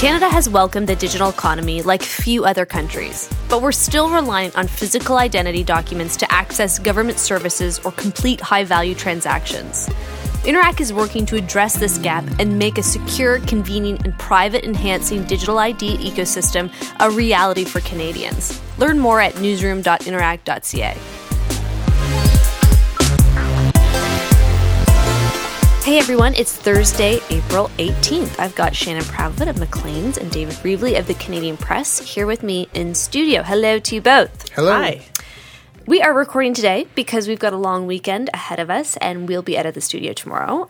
Canada has welcomed the digital economy like few other countries, but we're still reliant on physical identity documents to access government services or complete high-value transactions. Interac is working to address this gap and make a secure, convenient, and private-enhancing digital ID ecosystem a reality for Canadians. Learn more at newsroom.interac.ca. Hey everyone, it's Thursday, April 18th. I've got Shannon Proudfoot of Maclean's and David Reevely of the Canadian Press here with me in studio. Hello to you both. Hello. Hi. We are recording today because we've got a long weekend ahead of us and we'll be out of the studio tomorrow.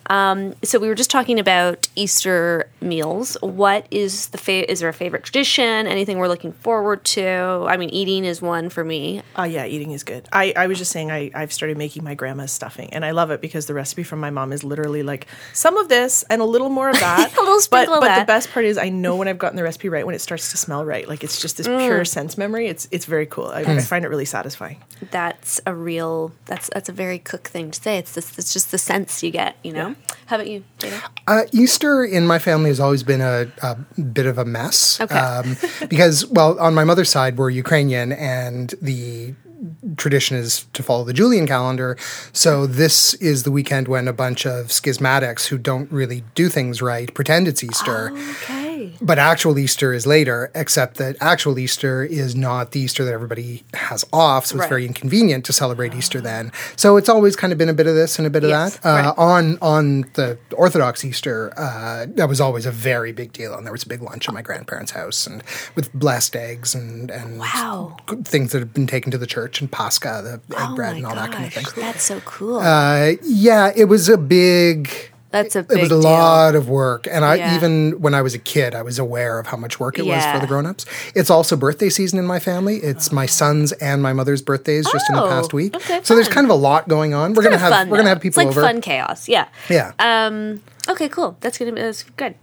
So we were just talking about Easter meals. What is is there a favorite tradition? Anything we're looking forward to? I mean, eating is one for me. Yeah, eating is good. I was just saying I've started making my grandma's stuffing and I love it because the recipe from my mom is literally like some of this and a little more of that. A little sprinkle of that. But the best part is I know when I've gotten the recipe right when it starts to smell right. Like it's just this pure sense memory. It's very cool. I find it really satisfying. That's a very cook thing to say. It's just the sense you get, you know? Yeah. How about you, Jada? Easter in my family has always been a bit of a mess. Okay. Because, well, on my mother's side, we're Ukrainian, and the tradition is to follow the Julian calendar. So this is the weekend when a bunch of schismatics who don't really do things right pretend it's Easter. Oh, okay. But actual Easter is later, except that actual Easter is not the Easter that everybody has off. So it's very inconvenient to celebrate Easter then. So it's always kind of been a bit of this and a bit of that. On the Orthodox Easter, that was always a very big deal. And there was a big lunch at my grandparents' house and with blessed eggs and things that have been taken to the church. And Pascha, the egg bread, and all that kind of thing. That's so cool. Yeah, it was a big. That's a big. It was a lot of work, and I even when I was a kid, I was aware of how much work it was for the grown-ups. It's also birthday season in my family. It's my son's and my mother's birthdays just in the past week. Okay, so there's kind of a lot going on. We're gonna have people over. It's like fun chaos. Yeah. Yeah. Okay. Cool. That's good.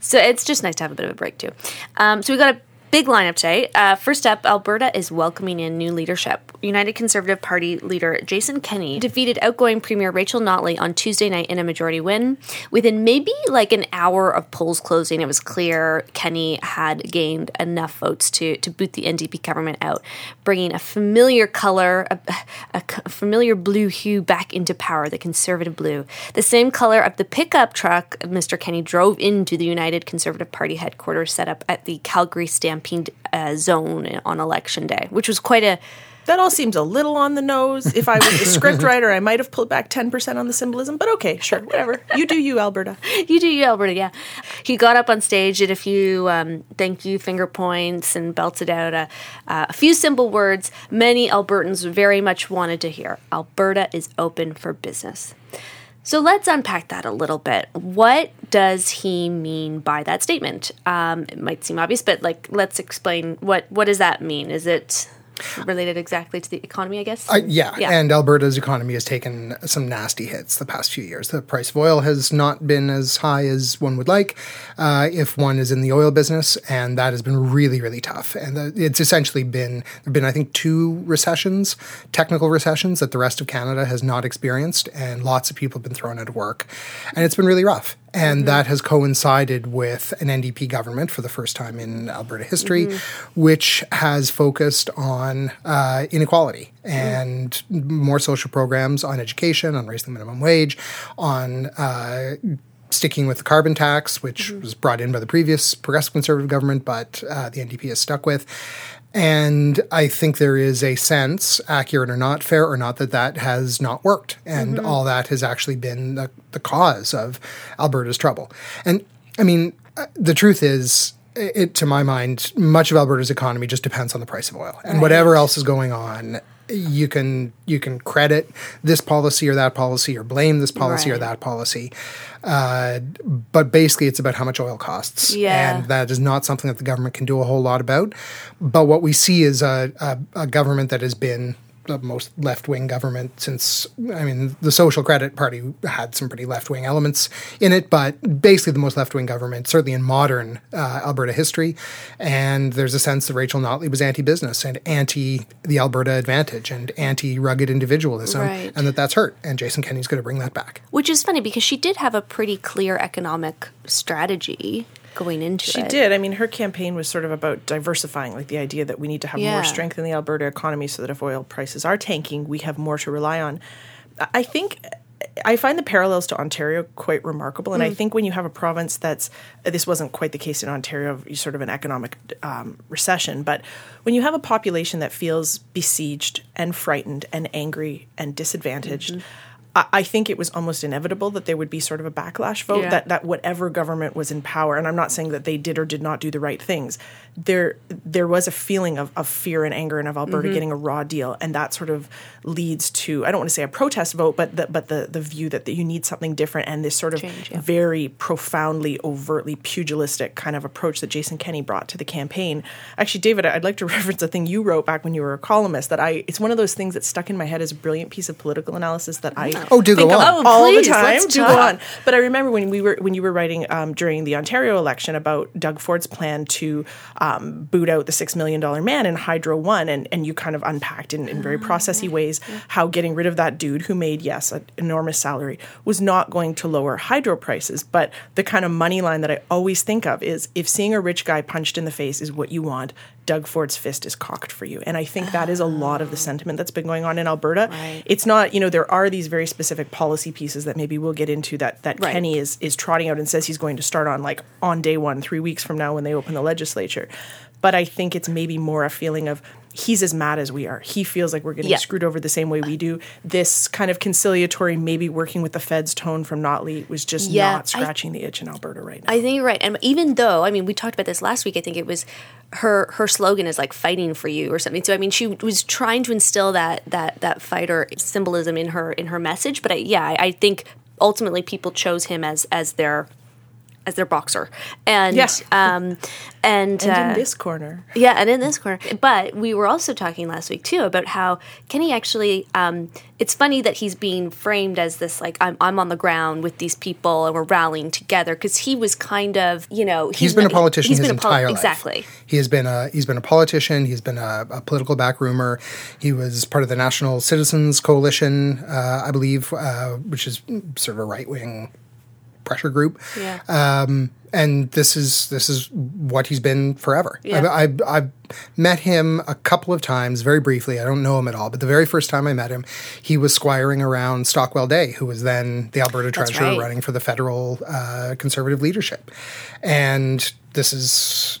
So it's just nice to have a bit of a break too. So we got a big lineup today. First up, Alberta is welcoming in new leadership. United Conservative Party leader Jason Kenney defeated outgoing Premier Rachel Notley on Tuesday night in a majority win. Within maybe like an hour of polls closing, it was clear Kenney had gained enough votes to boot the NDP government out, bringing a familiar color, a familiar blue hue back into power, the Conservative blue. The same color of the pickup truck Mr. Kenney drove into the United Conservative Party headquarters set up at the Calgary Stampede zone on election day, which was quite a... That all seems a little on the nose. If I was a script writer, I might have pulled back 10% on the symbolism, but okay, sure, whatever. You do you, Alberta. You do you, Alberta, yeah. He got up on stage, did a few thank you finger points, and belted out a few simple words many Albertans very much wanted to hear. Alberta is open for business. So let's unpack that a little bit. What does he mean by that statement? It might seem obvious, but like, let's explain what does that mean? Is it related exactly to the economy, I guess? And Alberta's economy has taken some nasty hits the past few years. The price of oil has not been as high as one would like if one is in the oil business, and that has been really, really tough. And it's essentially been, I think, two recessions, technical recessions that the rest of Canada has not experienced, and lots of people have been thrown out of work. And it's been really rough. And that has coincided with an NDP government for the first time in Alberta history, which has focused on inequality and more social programs, on education, on raising the minimum wage, on sticking with the carbon tax, which was brought in by the previous Progressive Conservative government, but the NDP is stuck with. And I think there is a sense, accurate or not, fair or not, that has not worked. And all that has actually been the cause of Alberta's trouble. And, I mean, the truth is, to my mind, much of Alberta's economy just depends on the price of oil. And whatever else is going on, you can credit this policy or that policy or blame this policy or that policy. But basically it's about how much oil costs. Yeah. And that is not something that the government can do a whole lot about. But what we see is a government that has been the most left-wing government since, I mean, the Social Credit Party had some pretty left-wing elements in it, but basically the most left-wing government, certainly in modern Alberta history. And there's a sense that Rachel Notley was anti-business and anti the Alberta advantage and anti-rugged individualism, and that's hurt. And Jason Kenney's going to bring that back. Which is funny because she did have a pretty clear economic strategy. going into it. She did. I mean, her campaign was sort of about diversifying, like the idea that we need to have more strength in the Alberta economy so that if oil prices are tanking, we have more to rely on. I think I find the parallels to Ontario quite remarkable. And I think when you have a province that's – this wasn't quite the case in Ontario, sort of an economic recession. But when you have a population that feels besieged and frightened and angry and disadvantaged, I think it was almost inevitable that there would be sort of a backlash vote, that whatever government was in power – and I'm not saying that they did or did not do the right things. There was a feeling of fear and anger and of Alberta getting a raw deal, and that sort of leads to – I don't want to say a protest vote, but the view that you need something different, and this sort of change, very profoundly, overtly pugilistic kind of approach that Jason Kenney brought to the campaign. Actually, David, I'd like to reference a thing you wrote back when you were a columnist that it's one of those things that stuck in my head as a brilliant piece of political analysis that I – go on. But I remember when you were writing during the Ontario election about Doug Ford's plan to boot out the $6 million man in Hydro One, and you kind of unpacked in very processy ways how getting rid of that dude who made, an enormous salary was not going to lower hydro prices. But the kind of money line that I always think of is, if seeing a rich guy punched in the face is what you want, Doug Ford's fist is cocked for you. And I think that is a lot of the sentiment that's been going on in Alberta. Right. It's not, there are these very specific policy pieces that maybe we'll get into that right. Kenny is trotting out and says he's going to start on, like, on day one, 3 weeks from now when they open the legislature. But I think it's maybe more a feeling of, he's as mad as we are. He feels like we're getting screwed over the same way we do. This kind of conciliatory, maybe working with the feds tone from Notley was just not scratching the itch in Alberta right now. I think you're right. And even though, we talked about this last week, I think it was her slogan is like fighting for you or something. So, she was trying to instill that fighter symbolism in her message. But I think ultimately people chose him as their boxer. And and in this corner. Yeah, and in this corner. But we were also talking last week too about how Kenny actually it's funny that he's being framed as this, like, I'm on the ground with these people and we're rallying together, because he was kind of, he's been a politician his entire life. Exactly. He's been a politician, he's been a political backroomer. He was part of the National Citizens Coalition, I believe, which is sort of a right-wing pressure group, and this is what he's been forever. Yeah. I've met him a couple of times, very briefly. I don't know him at all, but the very first time I met him, he was squiring around Stockwell Day, who was then the Alberta Treasurer running for the federal Conservative leadership. And this is,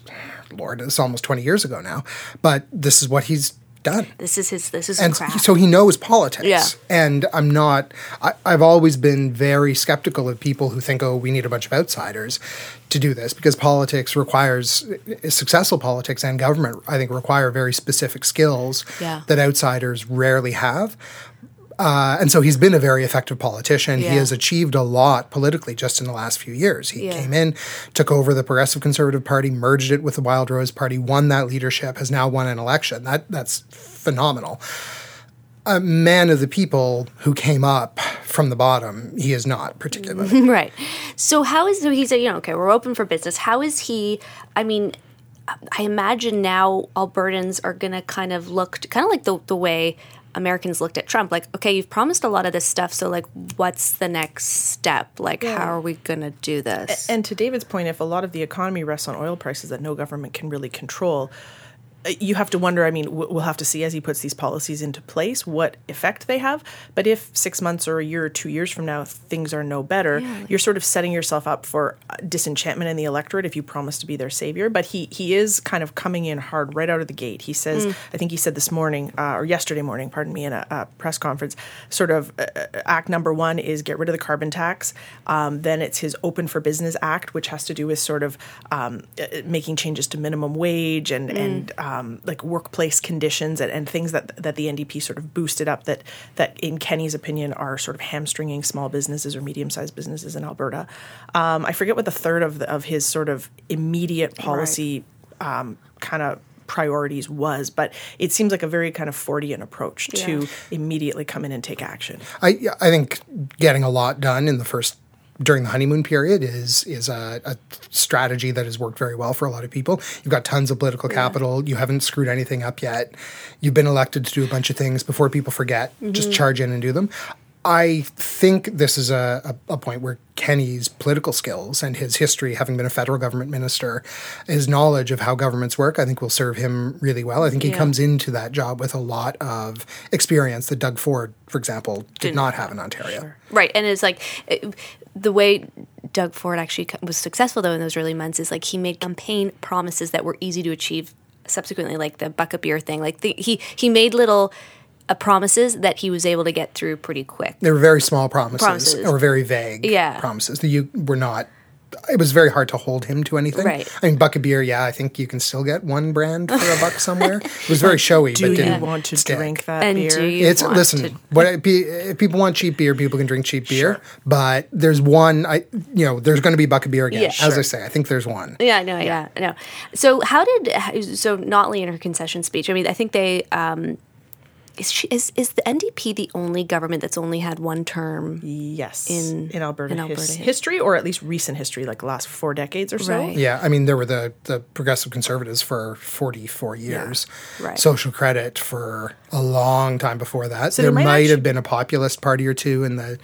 Lord, it's almost 20 years ago now, but this is what he's done. This is his craft. So he knows politics. Yeah. And I've always been very skeptical of people who think, we need a bunch of outsiders to do this, because politics requires, successful politics and government, I think, require very specific skills that outsiders rarely have. And so he's been a very effective politician. Yeah. He has achieved a lot politically just in the last few years. He came in, took over the Progressive Conservative Party, merged it with the Wild Rose Party, won that leadership, has now won an election. That's phenomenal. A man of the people who came up from the bottom, he is not particularly. Right. So he said, okay, we're open for business. How is he, I imagine now Albertans are going to kind of look, kind of like the way Americans looked at Trump, like, okay, you've promised a lot of this stuff, so, like, what's the next step? Like, how are we going to do this? And to David's point, if a lot of the economy rests on oil prices that no government can really control, you have to wonder, we'll have to see as he puts these policies into place what effect they have. But if 6 months or a year or 2 years from now things are no better, you're sort of setting yourself up for disenchantment in the electorate if you promise to be their savior. But he is kind of coming in hard right out of the gate. He says, I think he said this morning, or yesterday morning, pardon me, in a press conference, sort of act number one is get rid of the carbon tax. Then it's his Open for Business Act, which has to do with sort of making changes to minimum wage and like workplace conditions and things that the NDP sort of boosted up that in Kenny's opinion are sort of hamstringing small businesses or medium-sized businesses in Alberta. I forget what the third of his sort of immediate policy kind of priorities was, but it seems like a very kind of Fordian approach to immediately come in and take action. I think getting a lot done in the first during the honeymoon period is a strategy that has worked very well for a lot of people. You've got tons of political capital. You haven't screwed anything up yet. You've been elected to do a bunch of things before people forget. Just charge in and do them. I think this is a point where Kenney's political skills and his history, having been a federal government minister, his knowledge of how governments work, I think will serve him really well. I think he comes into that job with a lot of experience that Doug Ford, for example, did not have in Ontario. Sure. Right. And it's like the way Doug Ford actually was successful, though, in those early months is like he made campaign promises that were easy to achieve subsequently, like the buck a beer thing. Like he made little... promises that he was able to get through pretty quick. They were very small promises. Or very vague promises. It was very hard to hold him to anything. Right. I mean, buck a beer, I think you can still get one brand for a buck somewhere. It was very showy, but didn't want to drink that beer? If people want cheap beer, people can drink cheap beer. Sure. But there's one, there's going to be buck a beer again. Yeah, as I say, I think there's one. Yeah, I know. So Notley in her concession speech, I mean, I think they... Is the NDP the only government that's only had one term? Yes, in Alberta, history, or at least recent history, like the last 4 decades or so. Right. Yeah, I mean there were the Progressive Conservatives for 44 years, right. Social Credit for a long time before that. So there might have been a populist party or two in the,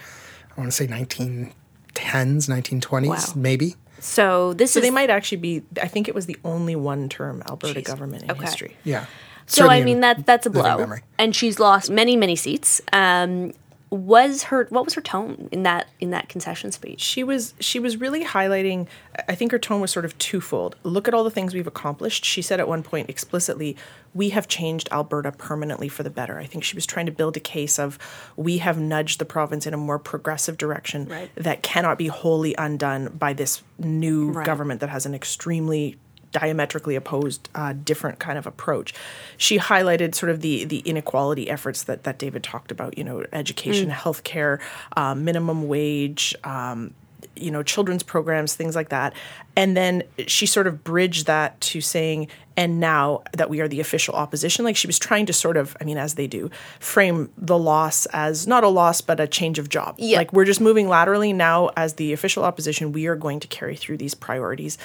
I want to say 1910s, 1920s, maybe. So they might actually be. I think it was the only one-term Alberta government in history. Yeah. So, I mean, that's a blow. And she's lost many, many seats. What was her tone in that concession speech? She was really highlighting, I think her tone was sort of twofold. Look at all the things we've accomplished. She said at one point explicitly, we have changed Alberta permanently for the better. I think she was trying to build a case of we have nudged the province in a more progressive direction that cannot be wholly undone by this new government that has an extremely diametrically opposed, different kind of approach. She highlighted sort of the inequality efforts that David talked about, education, healthcare, minimum wage, children's programs, things like that. And then she sort of bridged that to saying, and now that we are the official opposition, like she was trying to sort of, I mean, as they do, frame the loss as not a loss, but a change of job. Yeah. Like we're just moving laterally now as the official opposition, we are going to carry through these priorities.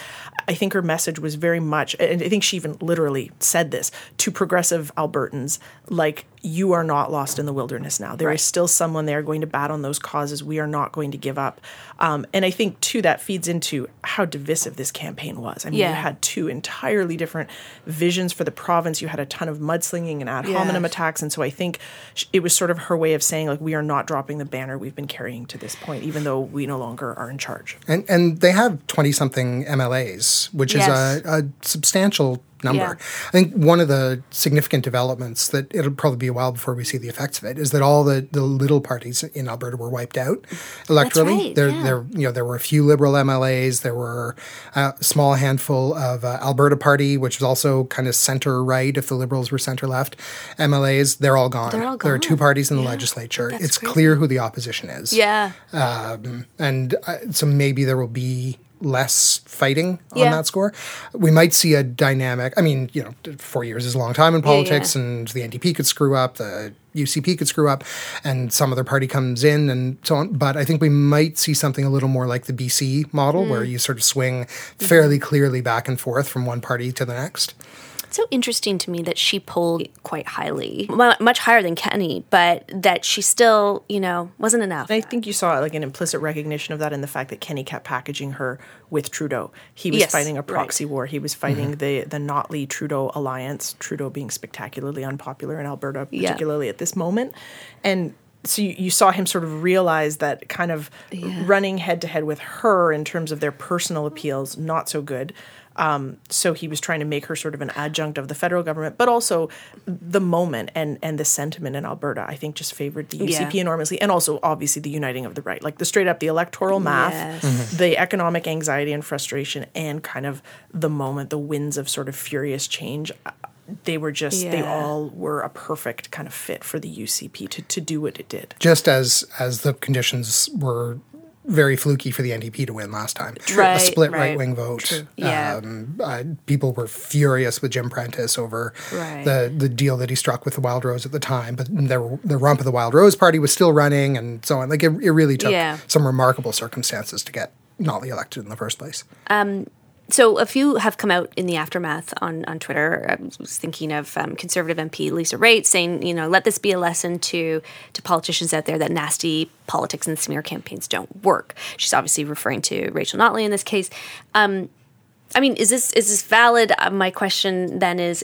I think her message was very much, and I think she even literally said this, to progressive Albertans, like you are not lost in the wilderness now. There is still someone there going to bat on those causes. We are not going to give up. And I think, too, that feeds into how divisive this campaign was. I mean, you had two entirely different visions for the province. You had a ton of mudslinging and ad hominem attacks. And so I think it was sort of her way of saying, like, we are not dropping the banner we've been carrying to this point, even though we no longer are in charge. And they have 20-something MLAs, which is a substantial number. Yeah. I think one of the significant developments that it'll probably be a while before we see the effects of it is that all the little parties in Alberta were wiped out electorally. That's right, there were a few Liberal MLAs. There were a small handful of Alberta Party, which was also kind of center right if the Liberals were center left. MLAs, they're all gone. There are two parties in the legislature. It's clear who the opposition is. Yeah. So maybe there will be less fighting on that score. We might see a dynamic. I mean, 4 years is a long time in politics, and the NDP could screw up, the UCP could screw up, and some other party comes in and so on. But I think we might see something a little more like the BC model, where you sort of swing fairly clearly back and forth from one party to the next. It's so interesting to me that she polled quite highly, much higher than Kenney, but that she still, wasn't enough. I think you saw like an implicit recognition of that in the fact that Kenney kept packaging her with Trudeau. He was fighting a proxy war. He was fighting the Notley-Trudeau alliance, Trudeau being spectacularly unpopular in Alberta, particularly at this moment. And so you saw him sort of realize that kind of running head-to-head with her in terms of their personal appeals, not so good. So he was trying to make her sort of an adjunct of the federal government, but also the moment and the sentiment in Alberta, I think, just favored the UCP enormously, and also obviously the uniting of the right, like the straight up the electoral math, the economic anxiety and frustration, and kind of the moment, the winds of sort of furious change. They were just, they all were a perfect kind of fit for the UCP to do what it did. Just as the conditions were very fluky for the NDP to win last time. Right, a split right-wing vote. People were furious with Jim Prentice over the deal that he struck with the Wild Rose at the time, but the rump of the Wild Rose Party was still running and so on. Like it really took some remarkable circumstances to get Notley elected in the first place. So a few have come out in the aftermath on Twitter. I was thinking of Conservative MP Lisa Raitt saying, you know, let this be a lesson to politicians out there that nasty politics and smear campaigns don't work. She's obviously referring to Rachel Notley in this case. I mean, is this valid? My question then is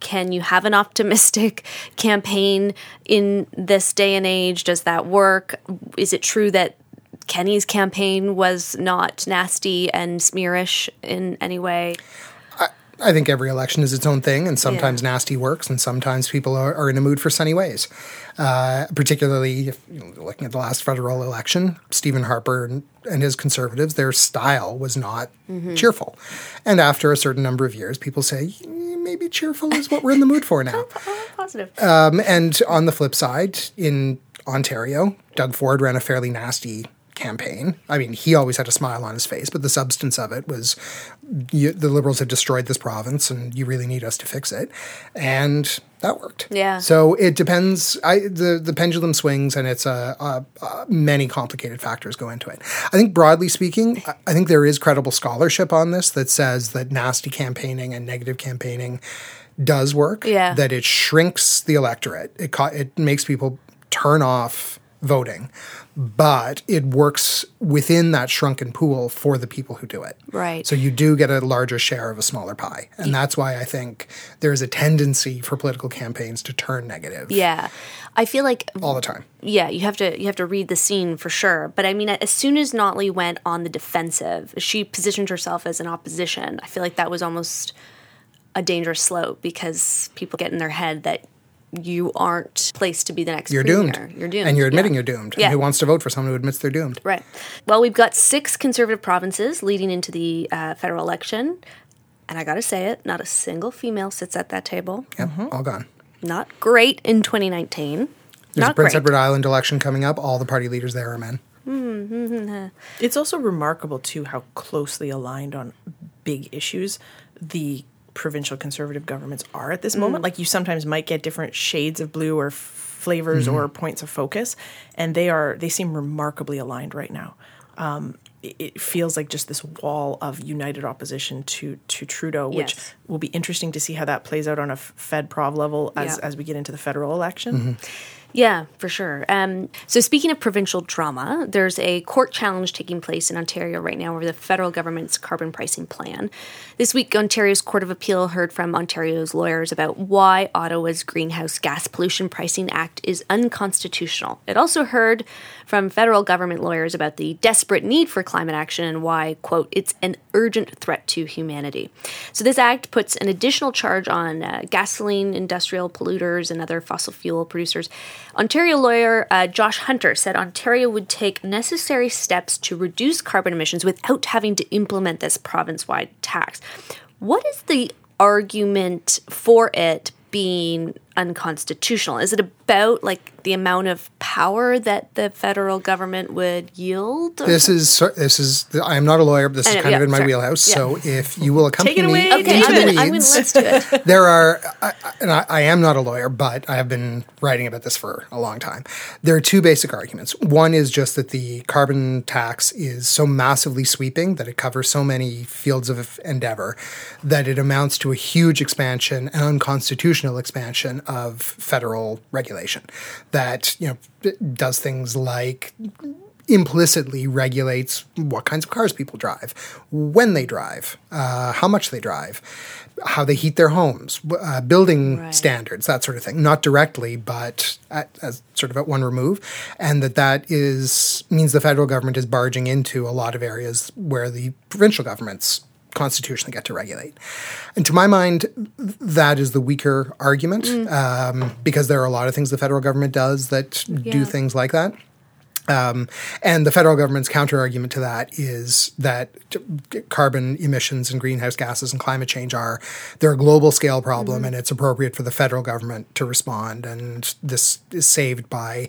can you have an optimistic campaign in this day and age? Does that work? Is it true that Kenny's campaign was not nasty and smearish in any way? I think every election is its own thing, and sometimes nasty works, and sometimes people are in a mood for sunny ways. Particularly, if, you know, looking at the last federal election, Stephen Harper and his Conservatives, their style was not cheerful. And after a certain number of years, people say, maybe cheerful is what we're in the mood for now. Positive. And on the flip side, in Ontario, Doug Ford ran a fairly nasty campaign. I mean, he always had a smile on his face, but the substance of it was the Liberals have destroyed this province and you really need us to fix it. And that worked. Yeah. So it depends. The pendulum swings, and it's many complicated factors go into it. I think broadly speaking, I think there is credible scholarship on this that says that nasty campaigning and negative campaigning does work. Yeah. That it shrinks the electorate. It makes people turn off voting, but it works within that shrunken pool for the people who do it. Right. So you do get a larger share of a smaller pie. And that's why I think there is a tendency for political campaigns to turn negative. Yeah. I feel like all the time. Yeah, you have to read the scene for sure. But I mean, as soon as Notley went on the defensive, she positioned herself as an opposition. I feel like that was almost a dangerous slope, because people get in their head that you aren't placed to be the next premier. Doomed. You're doomed. And you're admitting you're doomed. Yeah. And who wants to vote for someone who admits they're doomed? Right. Well, we've got 6 Conservative provinces leading into the federal election. And I got to say it, not a single female sits at that table. Yeah, all gone. Not great in 2019. There's a Prince Edward Island election coming up. All the party leaders there are men. It's also remarkable, too, how closely aligned on big issues the provincial Conservative governments are at this moment. Like, you sometimes might get different shades of blue or flavors or points of focus, and they seem remarkably aligned right now. It feels like just this wall of united opposition to Trudeau, which will be interesting to see how that plays out on a Fed-Prov level as we get into the federal election. Yeah, for sure. So speaking of provincial drama, there's a court challenge taking place in Ontario right now over the federal government's carbon pricing plan. This week, Ontario's Court of Appeal heard from Ontario's lawyers about why Ottawa's Greenhouse Gas Pollution Pricing Act is unconstitutional. It also heard from federal government lawyers about the desperate need for climate action and why, quote, it's an urgent threat to humanity. So this act puts an additional charge on gasoline, industrial polluters, and other fossil fuel producers. Ontario lawyer Josh Hunter said Ontario would take necessary steps to reduce carbon emissions without having to implement this province-wide tax. What is the argument for it being unconstitutional? Is it about, like, the amount of power that the federal government would yield? This is. I am not a lawyer, but this is kind of in my wheelhouse. Yeah. So if you will accompany me into the weeds, let's do it. There are, and I am not a lawyer, but I have been writing about this for a long time. There are two basic arguments. One is just that the carbon tax is so massively sweeping that it covers so many fields of endeavor that it amounts to a huge expansion, an unconstitutional expansion of federal regulation that, you know, does things like implicitly regulates what kinds of cars people drive, when they drive, how much they drive, how they heat their homes, building standards, that sort of thing. Not directly, but as sort of at one remove. And that is means the federal government is barging into a lot of areas where the provincial governments constitutionally get to regulate. And to my mind, that is the weaker argument, because there are a lot of things the federal government does that do things like that. And the federal government's counter-argument to that is that carbon emissions and greenhouse gases and climate change they're a global-scale problem, and it's appropriate for the federal government to respond. And this is saved by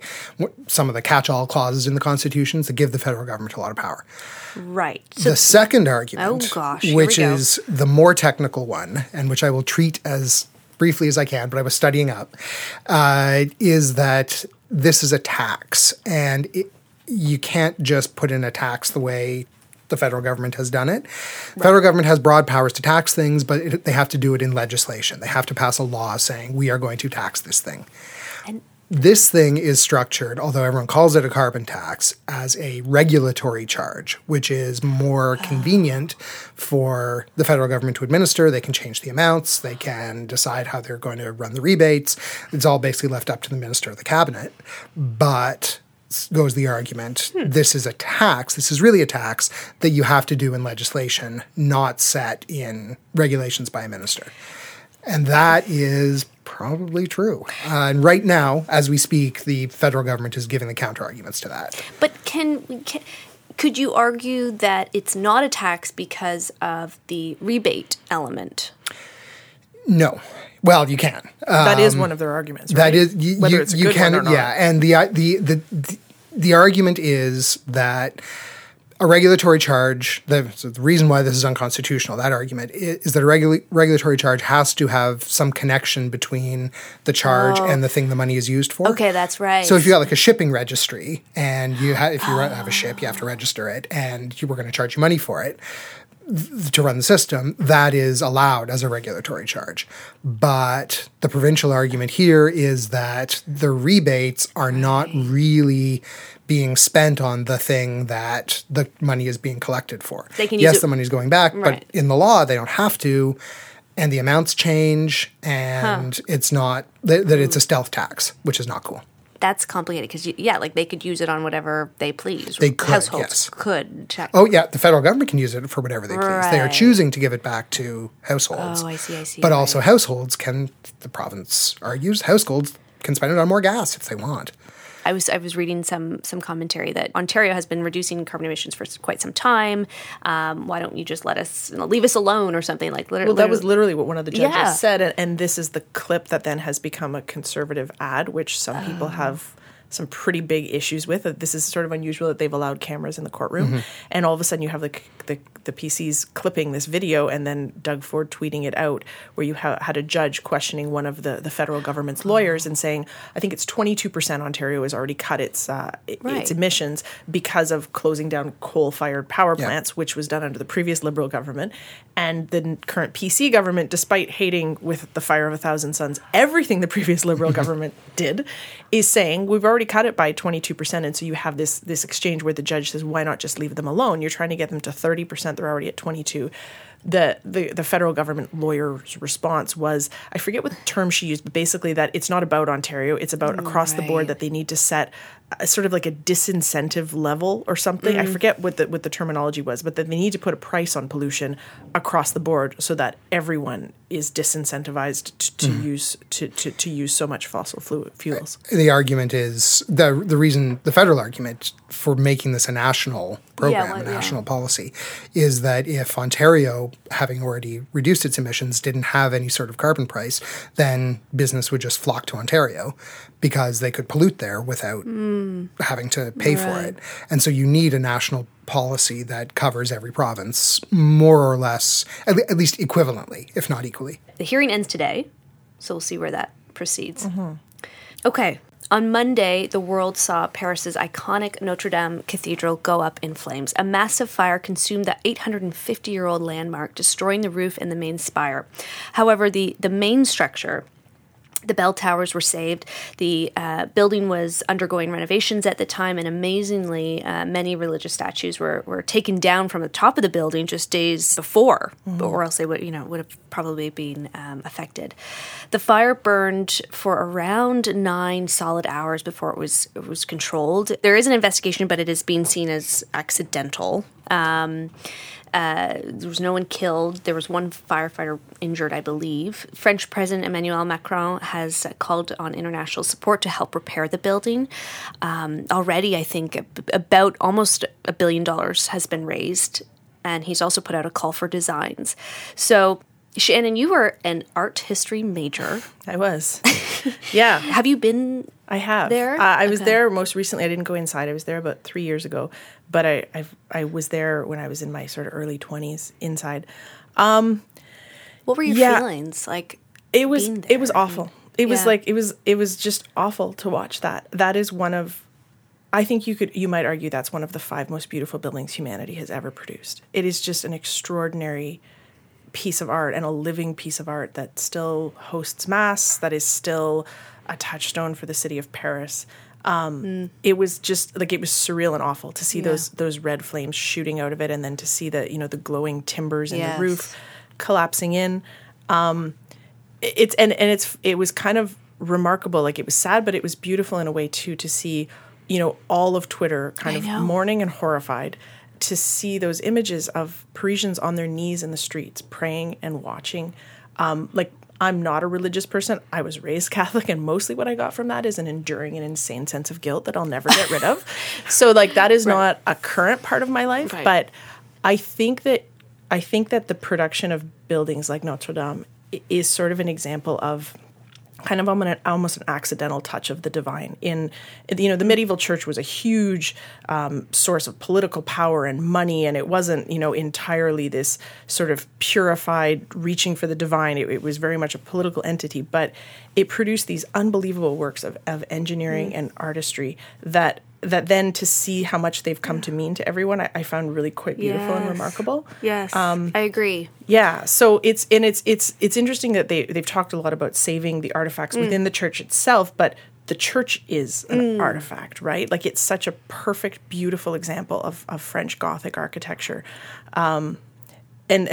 some of the catch-all clauses in the constitutions that give the federal government a lot of power. Right. So the second argument, which is the more technical one, and which I will treat as briefly as I can, but I was studying up, is that this is a tax, and you can't just put in a tax the way the federal government has done it. Right. The federal government has broad powers to tax things, but they have to do it in legislation. They have to pass a law saying we are going to tax this thing. And this thing is structured, although everyone calls it a carbon tax, as a regulatory charge, which is more convenient for the federal government to administer. They can change the amounts. They can decide how they're going to run the rebates. It's all basically left up to the minister of the cabinet. But goes the argument, this is a tax. This is really a tax that you have to do in legislation, not set in regulations by a minister. And that is probably true. And right now, as we speak, the federal government is giving the counter-arguments to that. But could you argue that it's not a tax because of the rebate element? No. Well, you can. That is one of their arguments, right? That is, whether it's a good one or not. Yeah, and the argument is that a regulatory charge, the reason why this is unconstitutional, that argument, is that a regulatory charge has to have some connection between the charge and the thing the money is used for. Okay, that's right. So if you got like a shipping registry and you have a ship, you have to register it and you were going to charge you money for it to run the system, that is allowed as a regulatory charge. But the provincial argument here is that the rebates are not really being spent on the thing that the money is being collected for. They can use the money is going back, right. But in the law, they don't have to, and the amounts change, and it's not that it's a stealth tax, which is not cool. That's complicated because, they could use it on whatever they please. They could, households could check. Oh, yeah, the federal government can use it for whatever they please. Right. They are choosing to give it back to households. Oh, I see. But also households can, the province argues, households can spend it on more gas if they want. I was reading some commentary that Ontario has been reducing carbon emissions for quite some time. Why don't you just leave us alone or something like? Well, that was literally what one of the judges said, and this is the clip that then has become a conservative ad, which some people have some pretty big issues with. This is sort of unusual that they've allowed cameras in the courtroom, and all of a sudden you have the PCs clipping this video, and then Doug Ford tweeting it out, where you had a judge questioning one of the federal government's lawyers and saying, I think it's 22% Ontario has already cut its emissions because of closing down coal-fired power plants, which was done under the previous Liberal government. And the current PC government, despite hating with the fire of 1,000 suns everything the previous Liberal government did, is saying we've already cut it by 22%. And so you have this exchange where the judge says, why not just leave them alone? You're trying to get them to 30%. They're already at 22. The federal government lawyer's response was, I forget what term she used, but basically that it's not about Ontario. It's about across the board that they need to set a sort of like a disincentive level or something. I forget what the terminology was, but that they need to put a price on pollution across the board so that everyone is disincentivized to use so much fossil fuels. The argument is, the reason, the federal argument for making this a national program, national policy, is that if Ontario, having already reduced its emissions, didn't have any sort of carbon price, then business would just flock to Ontario because they could pollute there without having to pay for it. And so you need a national policy that covers every province more or less, at least equivalently, if not equally. The hearing ends today, so we'll see where that proceeds. Mm-hmm. Okay. On Monday, the world saw Paris's iconic Notre Dame Cathedral go up in flames. A massive fire consumed the 850-year-old landmark, destroying the roof and the main spire. However, the main structure, the bell towers, were saved. The building was undergoing renovations at the time, and amazingly, many religious statues were taken down from the top of the building just days before, or else they would have probably been affected. The fire burned for around 9 solid hours before it was controlled. There is an investigation, but it is being seen as accidental. There was no one killed. There was one firefighter injured, I believe. French President Emmanuel Macron has called on international support to help repair the building. Already, I think, about almost $1 billion has been raised, and he's also put out a call for designs. So, Shannon, you were an art history major. I was. Yeah. Have you been I have. There? I was there most recently. I didn't go inside. I was there about 3 years ago. But I was there when I was in my sort of early 20s inside. What were your feelings like? It was awful. It was just awful to watch that. That is one of I think you might argue that's one of the 5 most beautiful buildings humanity has ever produced. It is just an extraordinary piece of art and a living piece of art that still hosts mass, that is still a touchstone for the city of Paris. It was just like, it was surreal and awful to see those red flames shooting out of it, and then to see the, you know, the glowing timbers and the roof collapsing in. It was kind of remarkable. Like, it was sad, but it was beautiful in a way too, to see, you know, all of Twitter kind of mourning and horrified, to see those images of Parisians on their knees in the streets praying and watching. I'm not a religious person. I was raised Catholic, and mostly what I got from that is an enduring and insane sense of guilt that I'll never get rid of. So, like, that is not a current part of my life, but I think that the production of buildings like Notre Dame is sort of an example of kind of almost an accidental touch of the divine. In, you know, the medieval church was a huge source of political power and money, and it wasn't, you know, entirely this sort of purified reaching for the divine. It was very much a political entity, but it produced these unbelievable works of engineering and artistry that then, to see how much they've come to mean to everyone, I found really quite beautiful and remarkable. Yes, I agree. Yeah, so it's interesting that they've talked a lot about saving the artifacts within the church itself, but the church is an artifact, right? Like, it's such a perfect, beautiful example of French Gothic architecture. And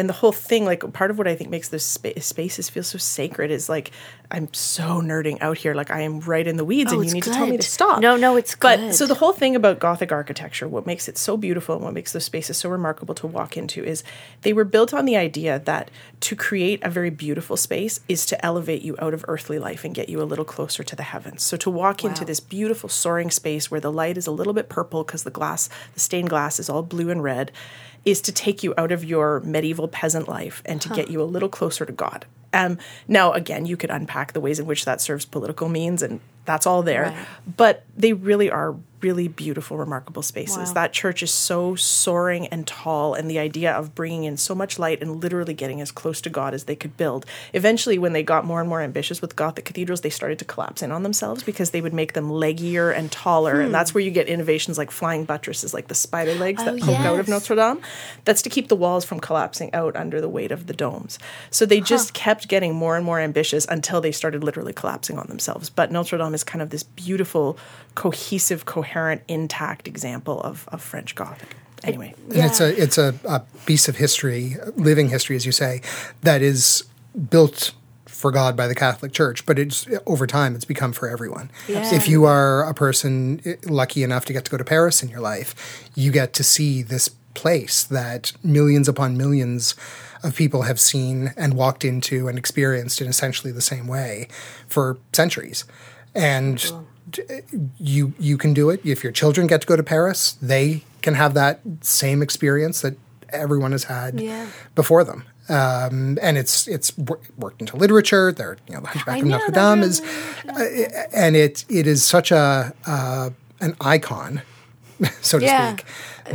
the whole thing, like, part of what I think makes those spaces feel so sacred is, like, I'm so nerding out here. Like, I am right in the weeds, and you need to tell me to stop. No, it's good. But so the whole thing about Gothic architecture, what makes it so beautiful and what makes those spaces so remarkable to walk into, is they were built on the idea that to create a very beautiful space is to elevate you out of earthly life and get you a little closer to the heavens. So to walk into this beautiful soaring space where the light is a little bit purple because the stained glass is all blue and red, is to take you out of your medieval peasant life and to get you a little closer to God. Now, again, you could unpack the ways in which that serves political means, and that's all there. Right. But they really are really beautiful, remarkable spaces. Wow. That church is so soaring and tall, and the idea of bringing in so much light and literally getting as close to God as they could build. Eventually, when they got more and more ambitious with Gothic cathedrals, they started to collapse in on themselves because they would make them leggier and taller. And that's where you get innovations like flying buttresses, like the spider legs that poke out of Notre Dame. That's to keep the walls from collapsing out under the weight of the domes. So they just kept getting more and more ambitious until they started literally collapsing on themselves. But Notre Dame is kind of this beautiful, cohesive, coherent, intact example of French Gothic. Anyway. And it's a piece of history, living history, as you say, that is built for God by the Catholic Church, but it's over time it's become for everyone. Yeah. If you are a person lucky enough to get to go to Paris in your life, you get to see this place that millions upon millions of people have seen and walked into and experienced in essentially the same way for centuries. And you can do it. If your children get to go to Paris, they can have that same experience that everyone has had before them. And it's worked into literature. There, you know, the Hunchback of Notre Dame is, and it is such an icon, so to speak.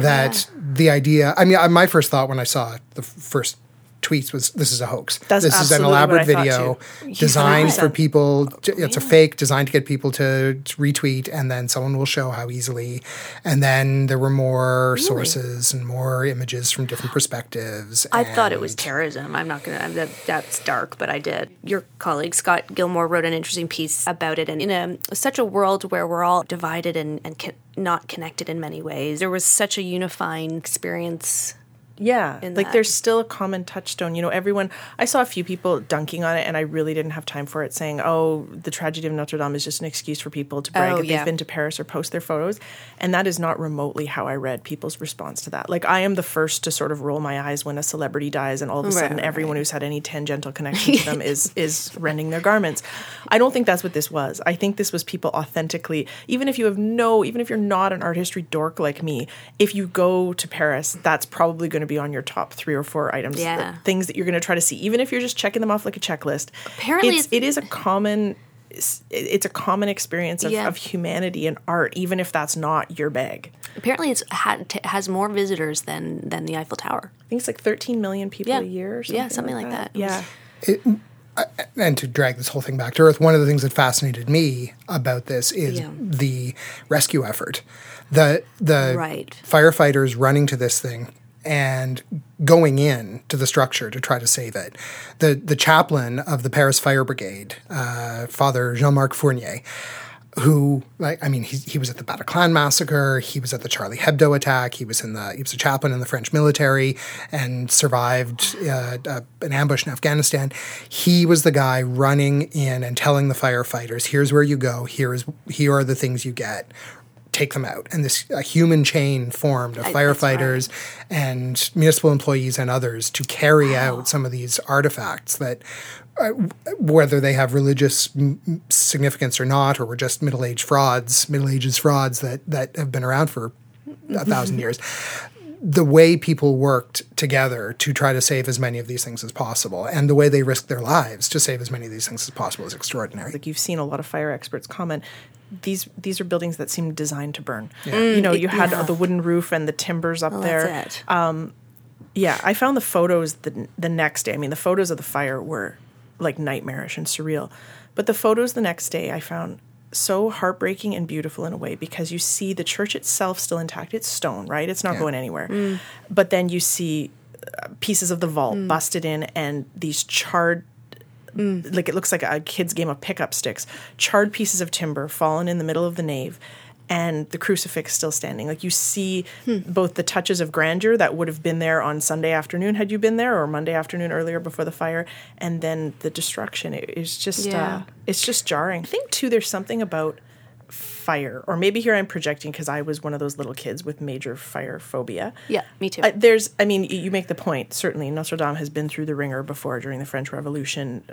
That the idea. I mean, my first thought when I saw the first tweets was, this is a hoax. This is an elaborate video designed for people. It's a fake designed to get people to retweet, and then someone will show how easily. And then there were more sources and more images from different perspectives. I thought it was terrorism. I'm not going to, that's dark, but I did. Your colleague, Scott Gilmore, wrote an interesting piece about it. And in such a world where we're all divided and not connected in many ways, there was such a unifying experience. Yeah, like there's still a common touchstone. You know, everyone – I saw a few people dunking on it, and I really didn't have time for it, saying, oh, the tragedy of Notre Dame is just an excuse for people to brag that they've been to Paris or post their photos. And that is not remotely how I read people's response to that. Like, I am the first to sort of roll my eyes when a celebrity dies and all of a sudden everyone who's had any tangential connection to them is rending their garments. I don't think that's what this was. I think this was people authentically – even if you're not an art history dork like me, if you go to Paris, that's probably going to be on your top 3 or 4 items, things that you're going to try to see, even if you're just checking them off like a checklist. Apparently, it's a common experience of humanity and art, even if that's not your bag. Apparently, it has more visitors than the Eiffel Tower. I think it's like 13 million people a year or something. Yeah, something like that. Yeah. It, and to drag this whole thing back to earth, one of the things that fascinated me about this is the rescue effort. The firefighters running to this thing and going in to the structure to try to save it. The chaplain of the Paris Fire Brigade, Father Jean-Marc Fournier, who, like, I mean, he was at the Bataclan massacre, he was at the Charlie Hebdo attack, he was a chaplain in the French military and survived an ambush in Afghanistan. He was the guy running in and telling the firefighters, here's where you go, here are the things you get, take them out. And this a human chain formed of firefighters and municipal employees and others to carry out some of these artifacts that whether they have religious significance or not, or were just Middle Ages frauds that have been around for 1,000 years. The way people worked together to try to save as many of these things as possible, and the way they risked their lives to save as many of these things as possible, is extraordinary. Like, you've seen a lot of fire experts comment, these are buildings that seem designed to burn. Yeah. You know, you had the wooden roof and the timbers up there. That's it. Yeah, I found the photos the next day. I mean, the photos of the fire were like nightmarish and surreal. But the photos the next day I found so heartbreaking and beautiful in a way, because you see the church itself still intact. It's stone, right? It's not going anywhere. Mm. But then you see pieces of the vault busted in, and these charred, like it looks like a kid's game of pickup sticks, charred pieces of timber fallen in the middle of the nave, and the crucifix still standing. Like, you see both the touches of grandeur that would have been there on Sunday afternoon had you been there, or Monday afternoon earlier before the fire, and then the destruction. It's just jarring. I think, too, there's something about fire, or maybe here I'm projecting because I was one of those little kids with major fire phobia. Yeah, me too. I mean, you make the point, certainly Notre Dame has been through the ringer before during the French Revolution.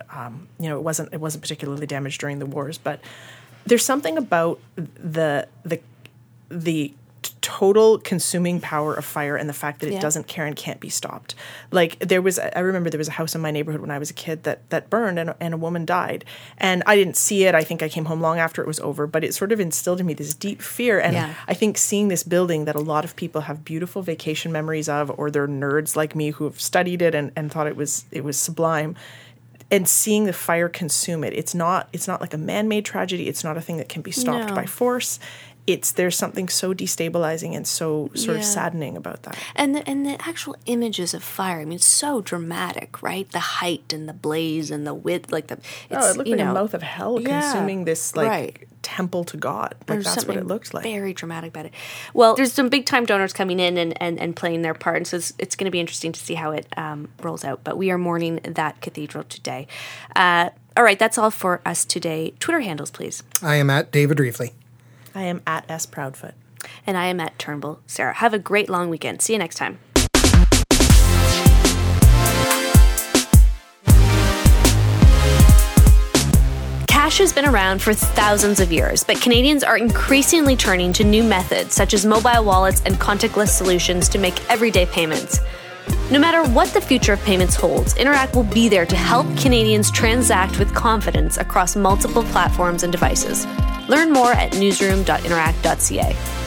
You know, it wasn't particularly damaged during the wars, but there's something about the total consuming power of fire and the fact that it doesn't care and can't be stopped. Like, I remember there was a house in my neighborhood when I was a kid that burned, and a woman died. And I didn't see it. I think I came home long after it was over, but it sort of instilled in me this deep fear. And I think seeing this building that a lot of people have beautiful vacation memories of, or they're nerds like me who have studied it and thought it was sublime, and seeing the fire consume it. It's not like a man-made tragedy. It's not a thing that can be stopped by force. There's something so destabilizing and so sort of saddening about that. And the actual images of fire, I mean, it's so dramatic, right? The height and the blaze and the width, like it looked like a mouth of hell consuming this temple to God. Like, there's that's what it looked like. Very dramatic about it. Well, there's some big time donors coming in and playing their part, and so it's going to be interesting to see how it rolls out. But we are mourning that cathedral today. All right, that's all for us today. Twitter handles, please. I am at David Reevely. I am at S. Proudfoot. And I am at Turnbull Sarah. Have a great long weekend. See you next time. Cash has been around for thousands of years, but Canadians are increasingly turning to new methods such as mobile wallets and contactless solutions to make everyday payments. No matter what the future of payments holds, Interac will be there to help Canadians transact with confidence across multiple platforms and devices. Learn more at newsroom.interac.ca.